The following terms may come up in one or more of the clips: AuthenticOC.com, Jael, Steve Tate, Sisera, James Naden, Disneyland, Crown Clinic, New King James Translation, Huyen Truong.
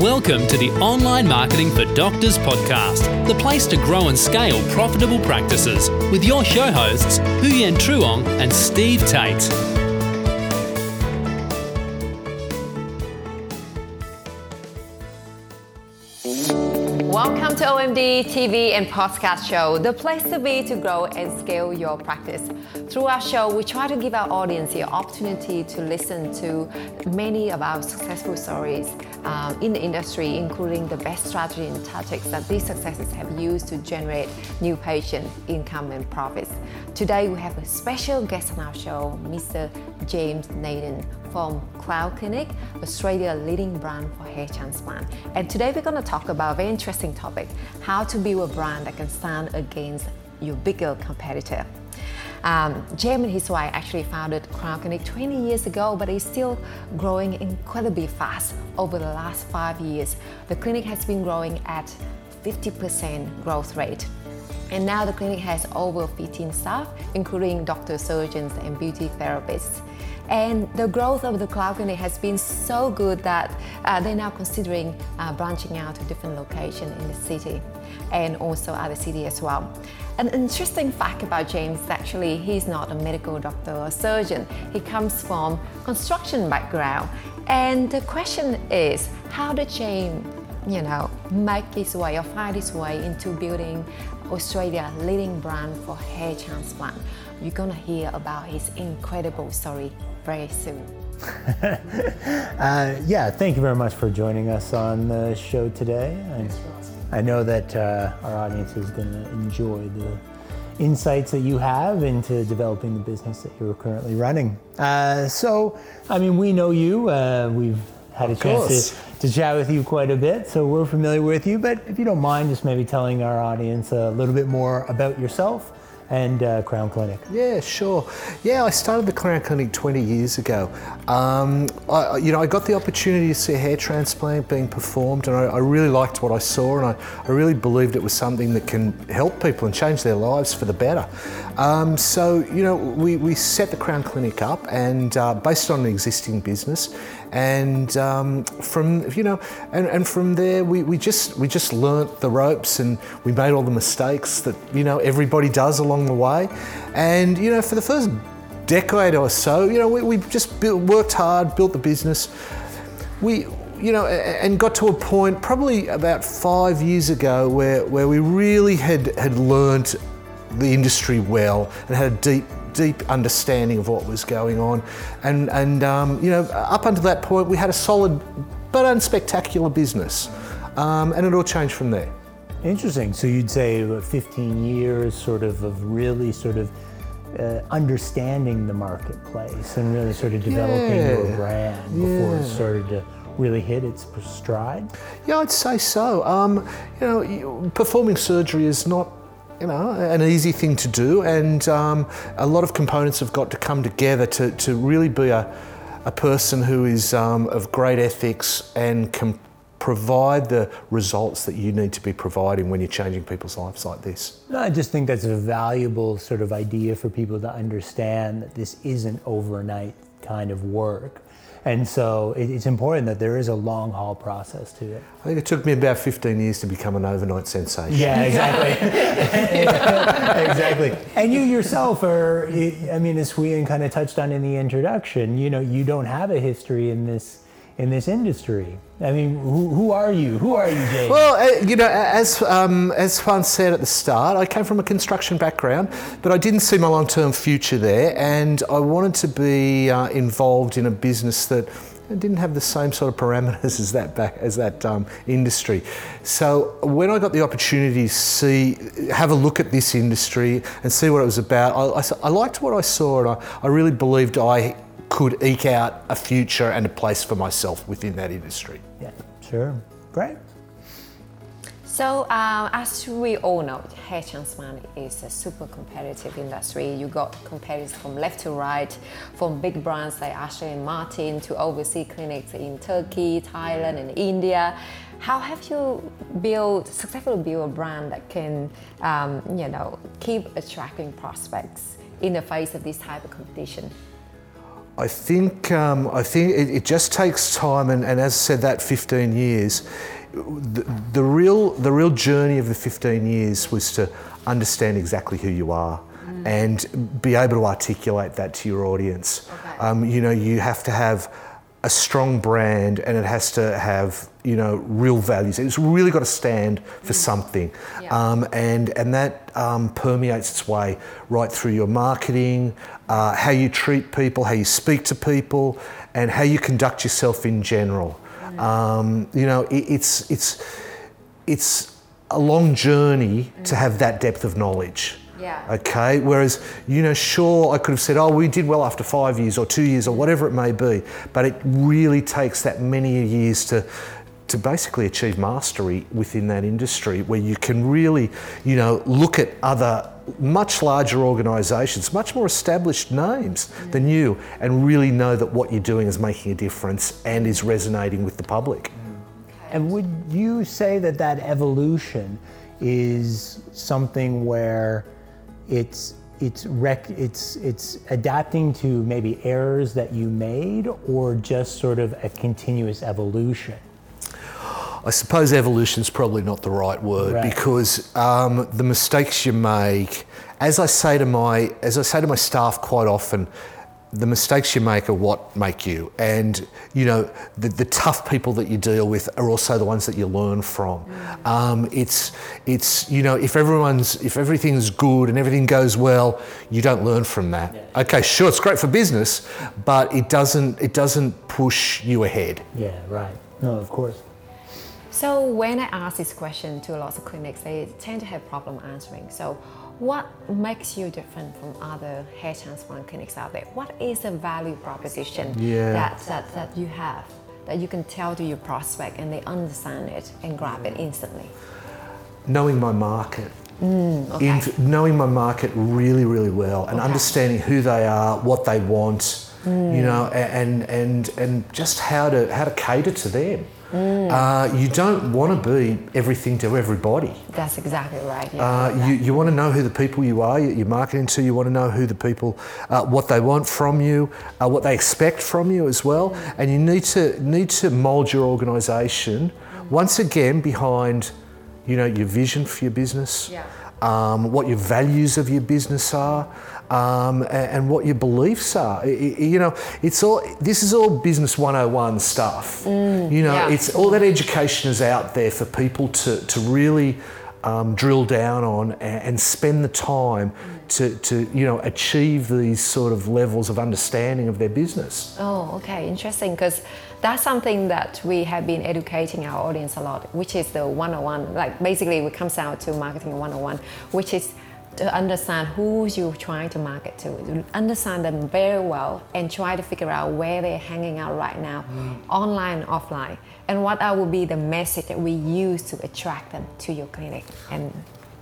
Welcome to the Online Marketing for Doctors podcast, the place to grow and scale profitable practices with your show hosts, Huyen Truong and Steve Tate. Welcome to OMD TV and podcast show, the place to be to grow and scale your practice. Through our show, we try to give our audience the opportunity to listen to many of our successful stories in the industry, including the best strategy and tactics that these successes have used to generate new patient income and profits. Today, we have a special guest on our show, Mr. James Naden from Crown Clinic, Australia's leading brand for hair transplant. And today we're going to talk about a very interesting topic, how to build a brand that can stand against your bigger competitor. James and his wife actually founded Crown Clinic 20 years ago, but it's still growing incredibly fast over the last 5 years. The clinic has been growing at 50% growth rate. And now the clinic has over 15 staff, including doctors, surgeons, and beauty therapists. And the growth of the Crown Clinic has been so good that they're now considering branching out to different locations in the city and also other cities as well. An interesting fact about James is actually he's not a medical doctor or surgeon. He comes from construction background. And the question is, how did James, make his way or find his way into building Australia's leading brand for hair transplant? You're going to hear about his incredible story very soon. Thank you very much for joining us on the show today. I know that our audience is going to enjoy the insights that you have into developing the business that you're currently running. We know you. We've had a chance to chat with you quite a bit, so we're familiar with you. But if you don't mind, just maybe telling our audience a little bit more about yourself and Crown Clinic. Yeah, sure. Yeah, I started the Crown Clinic 20 years ago. I got the opportunity to see a hair transplant being performed, and I really liked what I saw, and I really believed it was something that can help people and change their lives for the better. We set the Crown Clinic up and based on an existing business, and from there we just learnt the ropes, and we made all the mistakes that everybody does along the way. And for the first decade or so, we worked hard, built the business. We got to a point probably about 5 years ago where we really had learnt the industry well and had a deep understanding of what was going on. And up until that point, we had a solid but unspectacular business. And it all changed from there. Interesting. So you'd say 15 years of really understanding the marketplace and really sort of developing your brand before it started to really hit its stride? Yeah, I'd say so. Performing surgery is not an easy thing to do, and a lot of components have got to come together to really be a person who is of great ethics and can provide the results that you need to be providing when you're changing people's lives like this. No, I just think that's a valuable sort of idea for people to understand that this isn't overnight kind of work. And so it's important that there is a long haul process to it. I think it took me about 15 years to become an overnight sensation. Yeah, exactly. And you yourself as Huyen kind of touched on in the introduction, you don't have a history in this industry. I mean, who are you? Who are you, James? Well, as Juan said at the start, I came from a construction background, but I didn't see my long-term future there, and I wanted to be involved in a business that didn't have the same sort of parameters as that industry. So when I got the opportunity to have a look at this industry and see what it was about, I liked what I saw, and I really believed I could eke out a future and a place for myself within that industry. Yeah, sure. Great. So as we all know, hair transplant is a super competitive industry. You got competitors from left to right, from big brands like Ashley and Martin to overseas clinics in Turkey, Thailand, and India. How have you successfully built a brand that can, keep attracting prospects in the face of this type of competition? I think it just takes time, and as I said, that 15 years, the real journey of the 15 years was to understand exactly who you are and be able to articulate that to your audience. Okay. You have to have a strong brand, and it has to have real values. It's really got to stand for something, and that permeates its way right through your marketing, how you treat people, how you speak to people, and how you conduct yourself in general. Mm. It's a long journey to have that depth of knowledge. Yeah. Okay. Whereas, sure, I could have said, "Oh, we did well after 5 years or 2 years or whatever it may be," but it really takes that many years to basically achieve mastery within that industry, where you can really, look at other much larger organisations, much more established names than you, and really know that what you're doing is making a difference and is resonating with the public. Okay. And would you say that evolution is something where it's adapting to maybe errors that you made, or just sort of a continuous evolution? I suppose evolution's probably not the right word, because the mistakes you make, as I say to my staff quite often, the mistakes you make are what make you, and the tough people that you deal with are also the ones that you learn from. If everything's good and everything goes well, you don't learn from that. Yeah. Okay, sure, it's great for business, but it doesn't push you ahead. Yeah, right. No, of course. So when I ask this question to lots of clinics, they tend to have problem answering. So, what makes you different from other hair transplant clinics out there? What is the value proposition that you have, that you can tell to your prospect and they understand it and grab it instantly? Knowing my market. Knowing my market really, really well, and understanding who they are, what they want, and just how to cater to them. You don't want to be everything to everybody. That's exactly right. Yeah, you want to know who the people you are, you're marketing to. You want to know who the people, what they want from you, what they expect from you as well. And you need to mould your organisation once again behind, your vision for your business, what your values of your business are, and what your beliefs are. This is all business 101 stuff. It's all that education is out there for people to really drill down on and spend the time to achieve these sort of levels of understanding of their business. Oh, okay, interesting, because that's something that we have been educating our audience a lot, which is the 101. Like basically, it comes out to marketing 101, which is to understand who you're trying to market to, understand them very well, and try to figure out where they're hanging out right now, online, offline, and what would be the message that we use to attract them to your clinic. And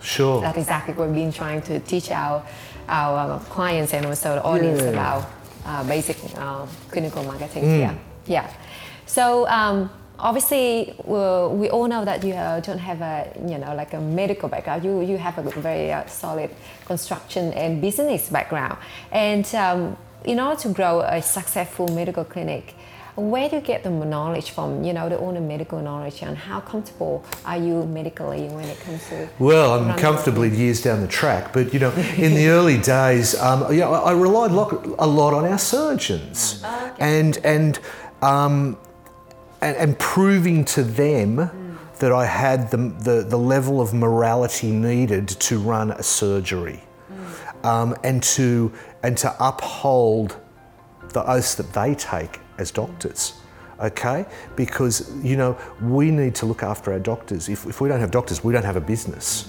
sure, that's exactly what we've been trying to teach our clients and also the audience about basic clinical marketing. So. Obviously, we all know that you don't have a medical background. You have a very solid construction and business background. And in order to grow a successful medical clinic, where do you get the knowledge from? The owner medical knowledge, and how comfortable are you medically when it comes to? Well, I'm comfortably years down the track, but in the early days, I relied a lot on our surgeons, and proving to them that I had the level of morality needed to run a surgery, and to uphold the oaths that they take as doctors. Okay, because we need to look after our doctors. If we don't have doctors, we don't have a business.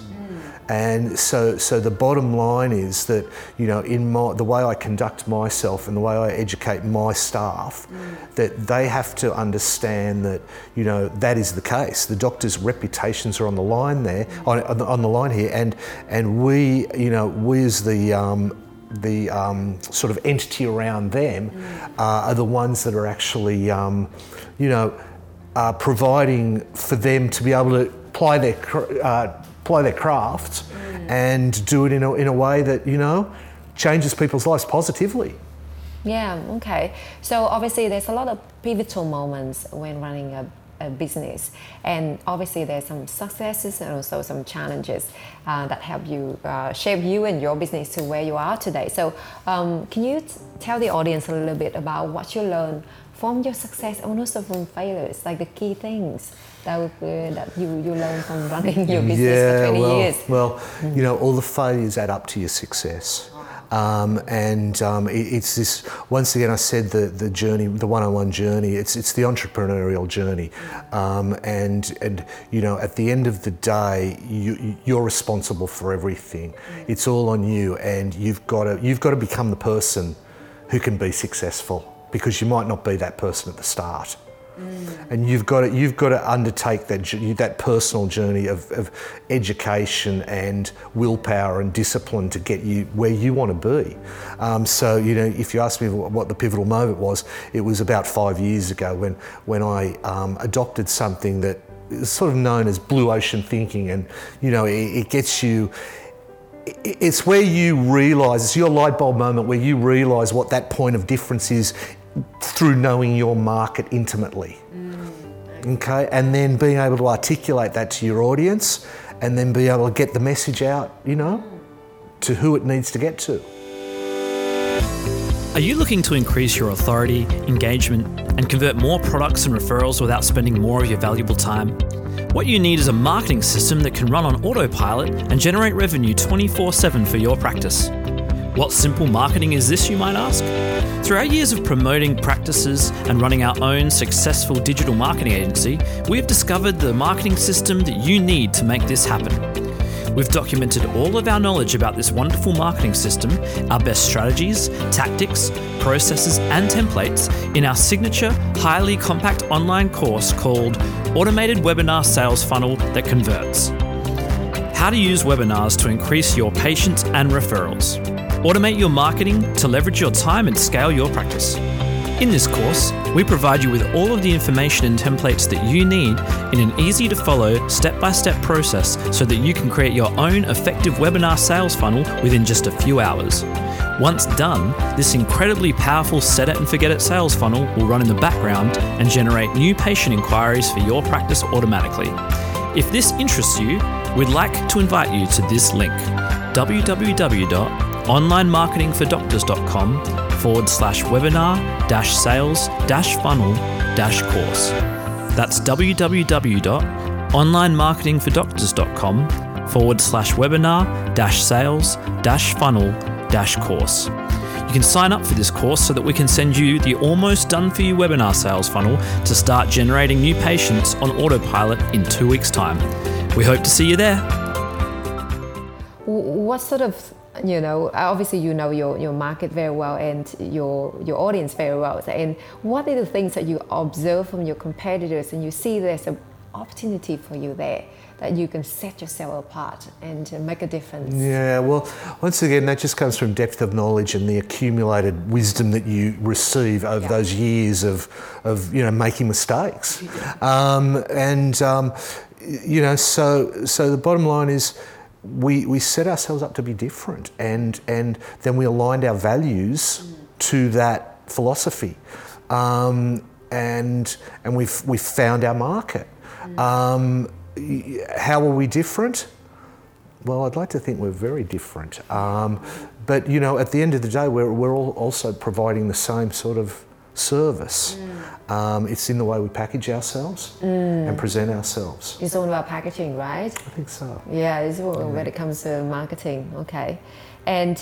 And so the bottom line is that the way I conduct myself and the way I educate my staff, that they have to understand that that is the case. The doctors' reputations are on the line there, on the line here, and we we as the sort of entity around them are the ones that are actually providing for them to be able to apply their crafts and do it in a way that changes people's lives positively. Yeah, okay. So obviously there's a lot of pivotal moments when running a business, and obviously there's some successes and also some challenges that help you shape you and your business to where you are today. So can you tell the audience a little bit about what you learned from your success and also from failures, like the key things that you learn from running your business for 20 years? Well, you know, all the failures add up to your success. It's this, once again, I said the journey, the one-on-one journey, it's the entrepreneurial journey. And you know, at the end of the day, you're responsible for everything. It's all on you, and you've got to become the person who can be successful, because you might not be that person at the start. And you've got to undertake that personal journey of education and willpower and discipline to get you where you want to be. So you know, if you ask me what the pivotal moment was, it was about 5 years ago when I adopted something that is sort of known as blue ocean thinking, and you know, it gets you. It's where you realise, it's your light bulb moment where you realise what that point of difference is, through knowing your market intimately. Okay, and then being able to articulate that to your audience, and then be able to get the message out, you know, to who it needs to get to. Are you looking to increase your authority, engagement, and convert more products and referrals without spending more of your valuable time? What you need is a marketing system that can run on autopilot and generate revenue 24/7 for your practice. What simple marketing is this, you might ask? Through our years of promoting practices and running our own successful digital marketing agency, we have discovered the marketing system that you need to make this happen. We've documented all of our knowledge about this wonderful marketing system, our best strategies, tactics, processes, and templates in our signature, highly compact online course called Automated Webinar Sales Funnel That Converts. How to use webinars to increase your patients and referrals. Automate your marketing to leverage your time and scale your practice. In this course, we provide you with all of the information and templates that you need in an easy-to-follow, step-by-step process so that you can create your own effective webinar sales funnel within just a few hours. Once done, this incredibly powerful set-it-and-forget-it sales funnel will run in the background and generate new patient inquiries for your practice automatically. If this interests you, we'd like to invite you to this link, www.onlinemarketingfordoctors.com/webinar-sales-funnel-course. That's www.onlinemarketingfordoctors.com/webinar-sales-funnel-course. You can sign up for this course so that we can send you the almost done for you webinar sales funnel to start generating new patients on autopilot in 2 weeks' time. We hope to see you there. What sort of, you know, obviously you know your market very well and your audience very well. And what are the things that you observe from your competitors and you see there's an opportunity for you there that you can set yourself apart and make a difference? Yeah, well, once again, that just comes from depth of knowledge and the accumulated wisdom that you receive over those years of you know, making mistakes. You know, so the bottom line is, we set ourselves up to be different, and then we aligned our values to that philosophy, and we've found our market. How are we different? Well, I'd like to think we're very different, but you know, at the end of the day, we're all also providing the same sort of service. It's in the way we package ourselves and present ourselves. It's all about packaging, right? I think so. Yeah, it's all when it comes to marketing. Okay. And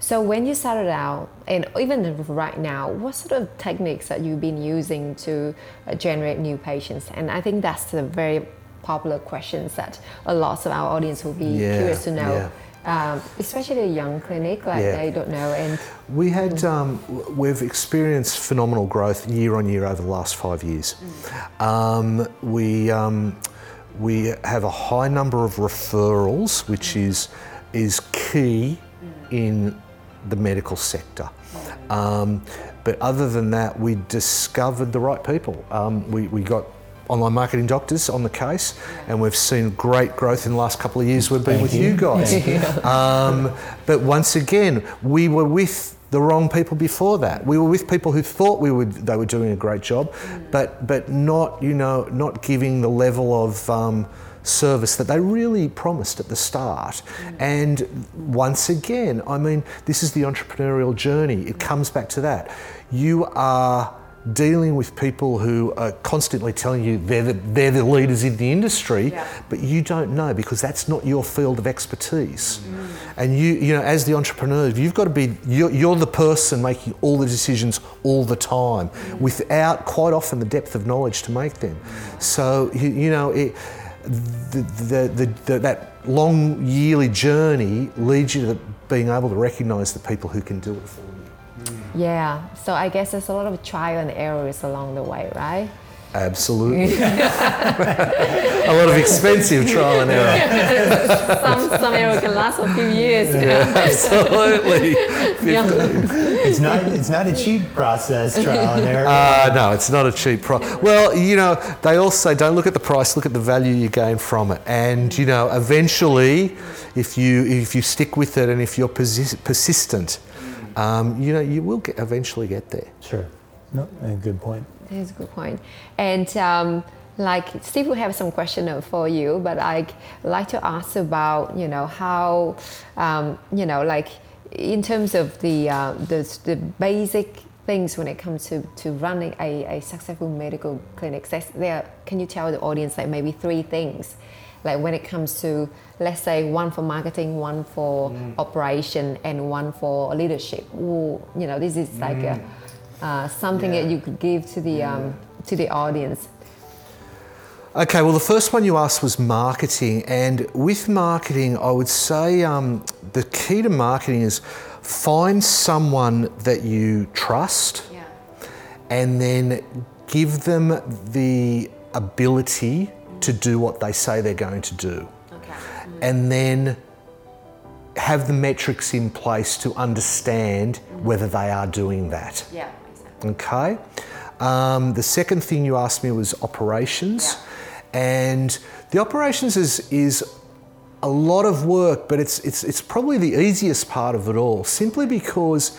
so when you started out, and even right now, what sort of techniques that you've been using to generate new patients? And I think that's the very popular questions that a lot of our audience will be curious to know. Yeah. Especially a young clinic, like they don't know. And we had, we've experienced phenomenal growth year on year over the last 5 years. We have a high number of referrals, which is key in the medical sector. But other than that, we discovered the right people. We got online marketing doctors on the case, and we've seen great growth in the last couple of years we've been with you guys. But once again, we were with the wrong people before that. We were with people who thought they were doing a great job, but not, not giving the level of service that they really promised at the start. And once again, I mean, this is the entrepreneurial journey. It comes back to that. You are dealing with people who are constantly telling you they're the leaders in the industry, but you don't know, because that's not your field of expertise. And you know, as the entrepreneur, you've got to be, you're the person making all the decisions all the time, without quite often the depth of knowledge to make them. So that long yearly journey leads you to being able to recognise the people who can do it for you. Yeah, so I guess there's a lot of trial and errors along the way, right? Absolutely. A lot of expensive trial and error. Some error can last a few years. Yeah, absolutely. It's not a cheap process, trial and error. No, it's not a cheap process. Well, they also don't look at the price, look at the value you gain from it. And, eventually, if you stick with it and if you're persistent, you will eventually get there. Sure. No, good point. That is a good point. And Steve will have some question for you, but I'd like to ask about, how, in terms of the basic things when it comes to running a successful medical clinic. Can you tell the audience maybe three things? When it comes to, let's say, one for marketing, one for operation, and one for leadership. Ooh, this is something that you could give to the audience. Okay, well, the first one you asked was marketing. And with marketing, I would say the key to marketing is find someone that you trust and then give them the ability to do what they say they're going to do. Okay. And then have the metrics in place to understand whether they are doing that. Yeah, exactly. Okay. The second thing you asked me was operations. Yeah. And the operations is a lot of work, but it's probably the easiest part of it all, simply because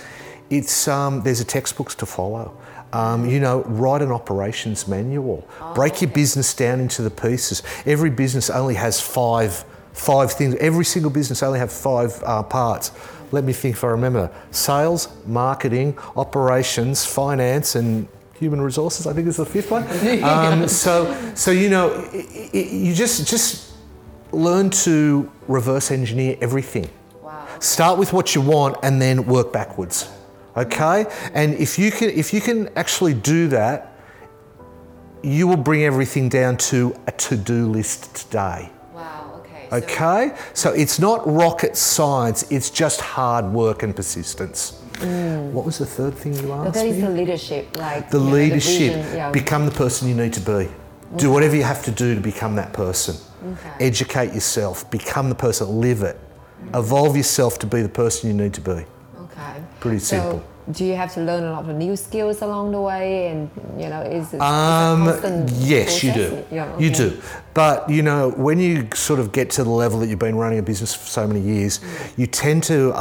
it's there's a textbook to follow. Write an operations manual. Break your business down into the pieces. Every business only has five things. Every single business only has five parts. Let me think if I remember. Sales, marketing, operations, finance, and human resources, I think is the fifth one. You just learn to reverse engineer everything. Wow. Start with what you want and then work backwards. Okay, and if you can actually do that, you will bring everything down to a to-do list today. Wow. Okay. So it's not rocket science. It's just hard work and persistence. What was the third thing you asked? That is the leadership, the vision, Become the person you need to be. Do whatever you have to do to become that person. Okay. Educate yourself. Become the person. Live it. Evolve yourself to be the person you need to be. Pretty simple. So do you have to learn a lot of new skills along the way, and is it constant? Yes, you do. Yeah, okay. You do. But when you sort of get to the level that you've been running a business for so many years, you tend to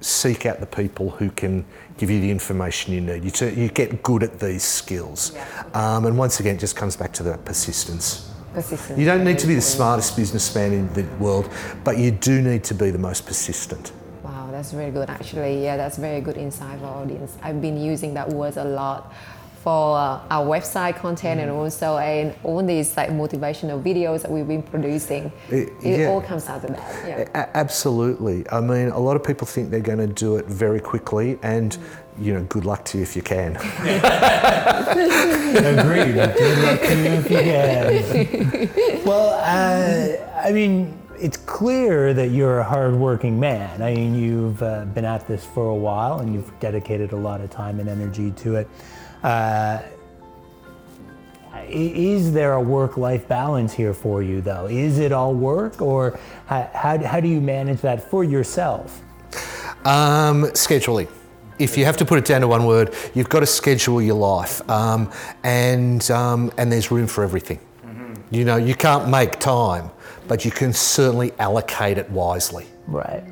seek out the people who can give you the information you need. You get good at these skills, and once again, it just comes back to that persistence. You don't need to be the smartest businessman in the world, but you do need to be the most persistent. Wow, that's very good actually. Yeah, that's very good insight for our audience. I've been using that word a lot for our website content and also in all these motivational videos that we've been producing. It all comes out of that. Yeah. Absolutely. I mean, a lot of people think they're going to do it very quickly and good luck to you if you can. Agreed. Good luck to you if you can. Well, it's clear that you're a hard-working man. I mean, you've been at this for a while and you've dedicated a lot of time and energy to it. Is there a work-life balance here for you, though? Is it all work, or how do you manage that for yourself? Scheduling. If you have to put it down to one word, you've got to schedule your life, and there's room for everything. Mm-hmm. You can't make time, but you can certainly allocate it wisely. Right.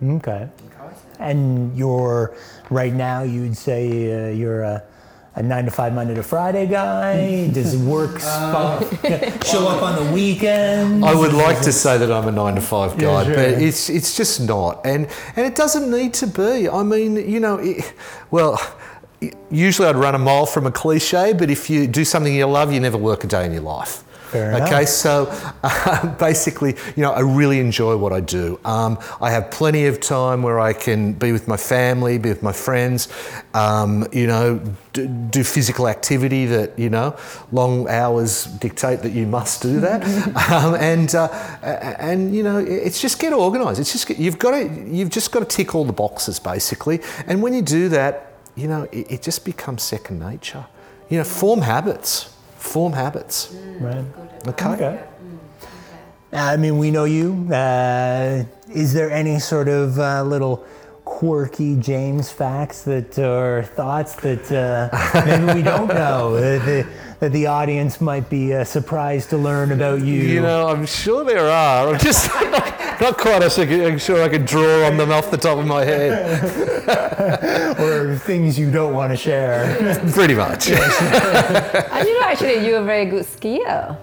Okay. And you're, right now, you'd say you're a 9 to 5 Monday to Friday guy? Does work show up on the weekends? I would like to say that I'm a 9 to 5 guy, yeah, sure. But it's just not. And it doesn't need to be. I mean, you know, usually I'd run a mile from a cliche, but if you do something you love, you never work a day in your life. Okay, so basically, you know, I really enjoy what I do. I have plenty of time where I can be with my family, be with my friends, you know, do physical activity that, you know, long hours dictate that you must do that. And you know, it's just get organised. It's just you've just got to tick all the boxes basically. And when you do that, you know, it just becomes second nature. You know, form habits. Right. Okay. I mean, we know you. Is there any sort of little quirky James facts that or thoughts that maybe we don't know that the audience might be surprised to learn about you? You know, I'm sure there are. I'm just not quite as sure I could draw on them off the top of my head. Or things you don't want to share. Pretty much. I didn't know actually you're a very good skier.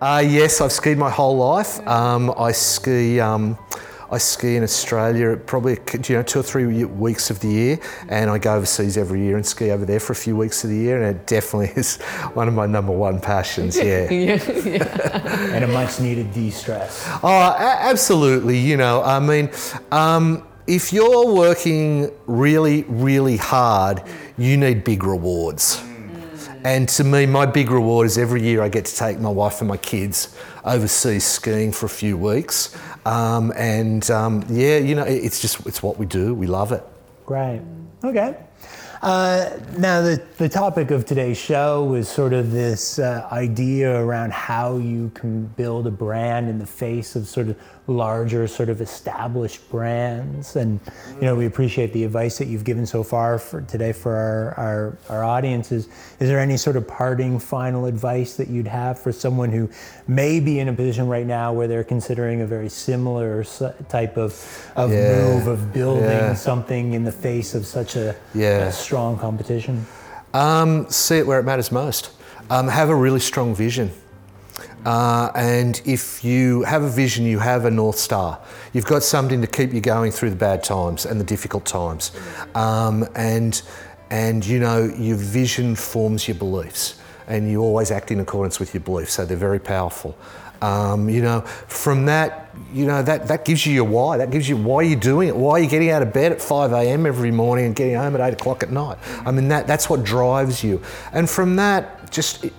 Yes, I've skied my whole life. I ski in Australia probably, you know, 2 or 3 weeks of the year, and I go overseas every year and ski over there for a few weeks of the year, and it definitely is one of my number one passions, yeah. And a much needed de-stress. Oh, absolutely, you know, I mean, if you're working really, really hard, you need big rewards. And to me, my big reward is every year I get to take my wife and my kids overseas skiing for a few weeks. Yeah, you know, it's what we do. We love it. Great. Okay. Now, the topic of today's show was sort of this idea around how you can build a brand in the face of sort of larger, sort of established brands. And, you know, we appreciate the advice that you've given so far for today for our audiences. Is there any sort of parting final advice that you'd have for someone who may be in a position right now where they're considering a very similar type of move of building something in the face of such a strong competition? See it where it matters most. Have a really strong vision. And if you have a vision, you have a North Star. You've got something to keep you going through the bad times and the difficult times. And you know, your vision forms your beliefs, and you always act in accordance with your beliefs, so they're very powerful. You know, from that, you know, that gives you your why. That gives you why you're doing it, why you're getting out of bed at 5 a.m. every morning and getting home at 8 o'clock at night. I mean, that's what drives you. And from that, just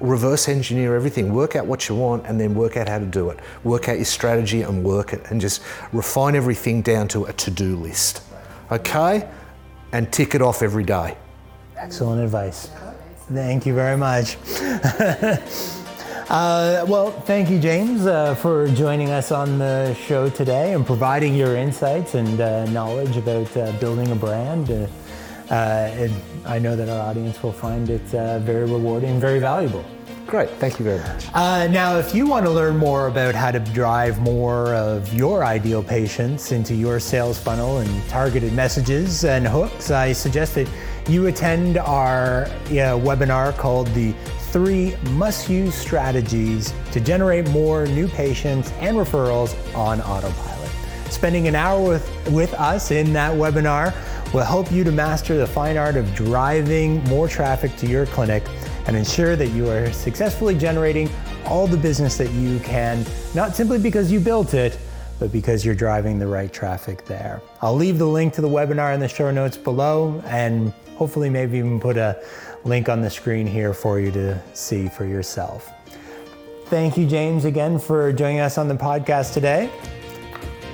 reverse engineer everything. Work out what you want and then work out how to do it. Work out your strategy and work it, and just refine everything down to a to-do list. Okay? And tick it off every day. Excellent advice. Thank you very much. Well, thank you, James, for joining us on the show today and providing your insights and knowledge about building a brand. And I know that our audience will find it very rewarding and very valuable. Great, thank you very much. Now, if you want to learn more about how to drive more of your ideal patients into your sales funnel and targeted messages and hooks, I suggest that you attend our webinar called the 3 Must-Use Strategies to Generate More New Patients and Referrals on Autopilot. Spending an hour with us in that webinar will help you to master the fine art of driving more traffic to your clinic and ensure that you are successfully generating all the business that you can, not simply because you built it, but because you're driving the right traffic there. I'll leave the link to the webinar in the show notes below, and hopefully maybe even put a link on the screen here for you to see for yourself. Thank you, James, again for joining us on the podcast today.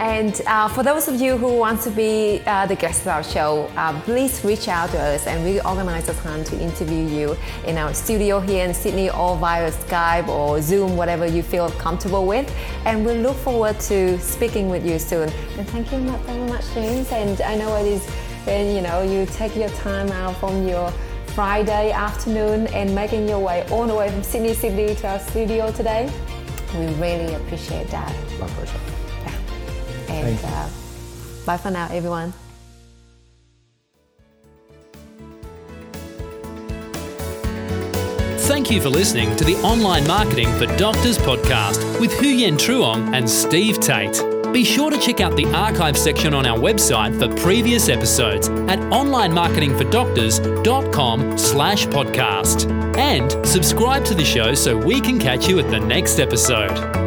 And for those of you who want to be the guest of our show, please reach out to us and we organize a time to interview you in our studio here in Sydney, or via Skype or Zoom, whatever you feel comfortable with. And we look forward to speaking with you soon. And thank you very much, James. And I know it is, and you know, you take your time out from your Friday afternoon and making your way all the way from Sydney to our studio today. We really appreciate that. My pleasure. And Bye for now, everyone. Thank you for listening to the Online Marketing for Doctors podcast with Huyen Truong and Steve Tate. Be sure to check out the archive section on our website for previous episodes at onlinemarketingfordoctors.com/podcast. And subscribe to the show so we can catch you at the next episode.